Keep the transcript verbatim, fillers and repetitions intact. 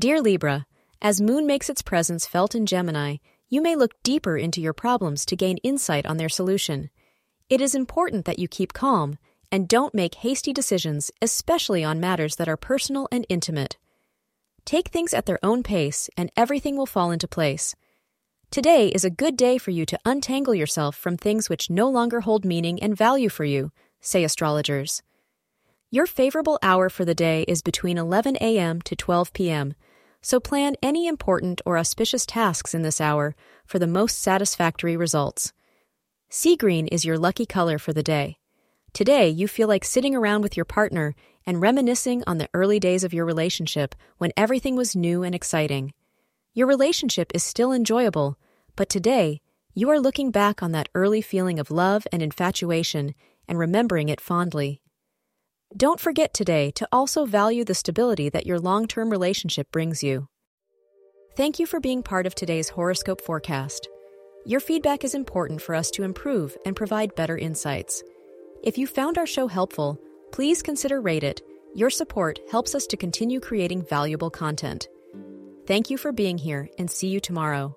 Dear Libra, as Moon makes its presence felt in Gemini, you may look deeper into your problems to gain insight on their solution. It is important that you keep calm and don't make hasty decisions, especially on matters that are personal and intimate. Take things at their own pace and everything will fall into place. Today is a good day for you to untangle yourself from things which no longer hold meaning and value for you, say astrologers. Your favorable hour for the day is between eleven a m to twelve p m, so plan any important or auspicious tasks in this hour for the most satisfactory results. Sea green is your lucky color for the day. Today, you feel like sitting around with your partner and reminiscing on the early days of your relationship when everything was new and exciting. Your relationship is still enjoyable, but today, you are looking back on that early feeling of love and infatuation and remembering it fondly. Don't forget today to also value the stability that your long-term relationship brings you. Thank you for being part of today's horoscope forecast. Your feedback is important for us to improve and provide better insights. If you found our show helpful, please consider rate it. Your support helps us to continue creating valuable content. Thank you for being here and see you tomorrow.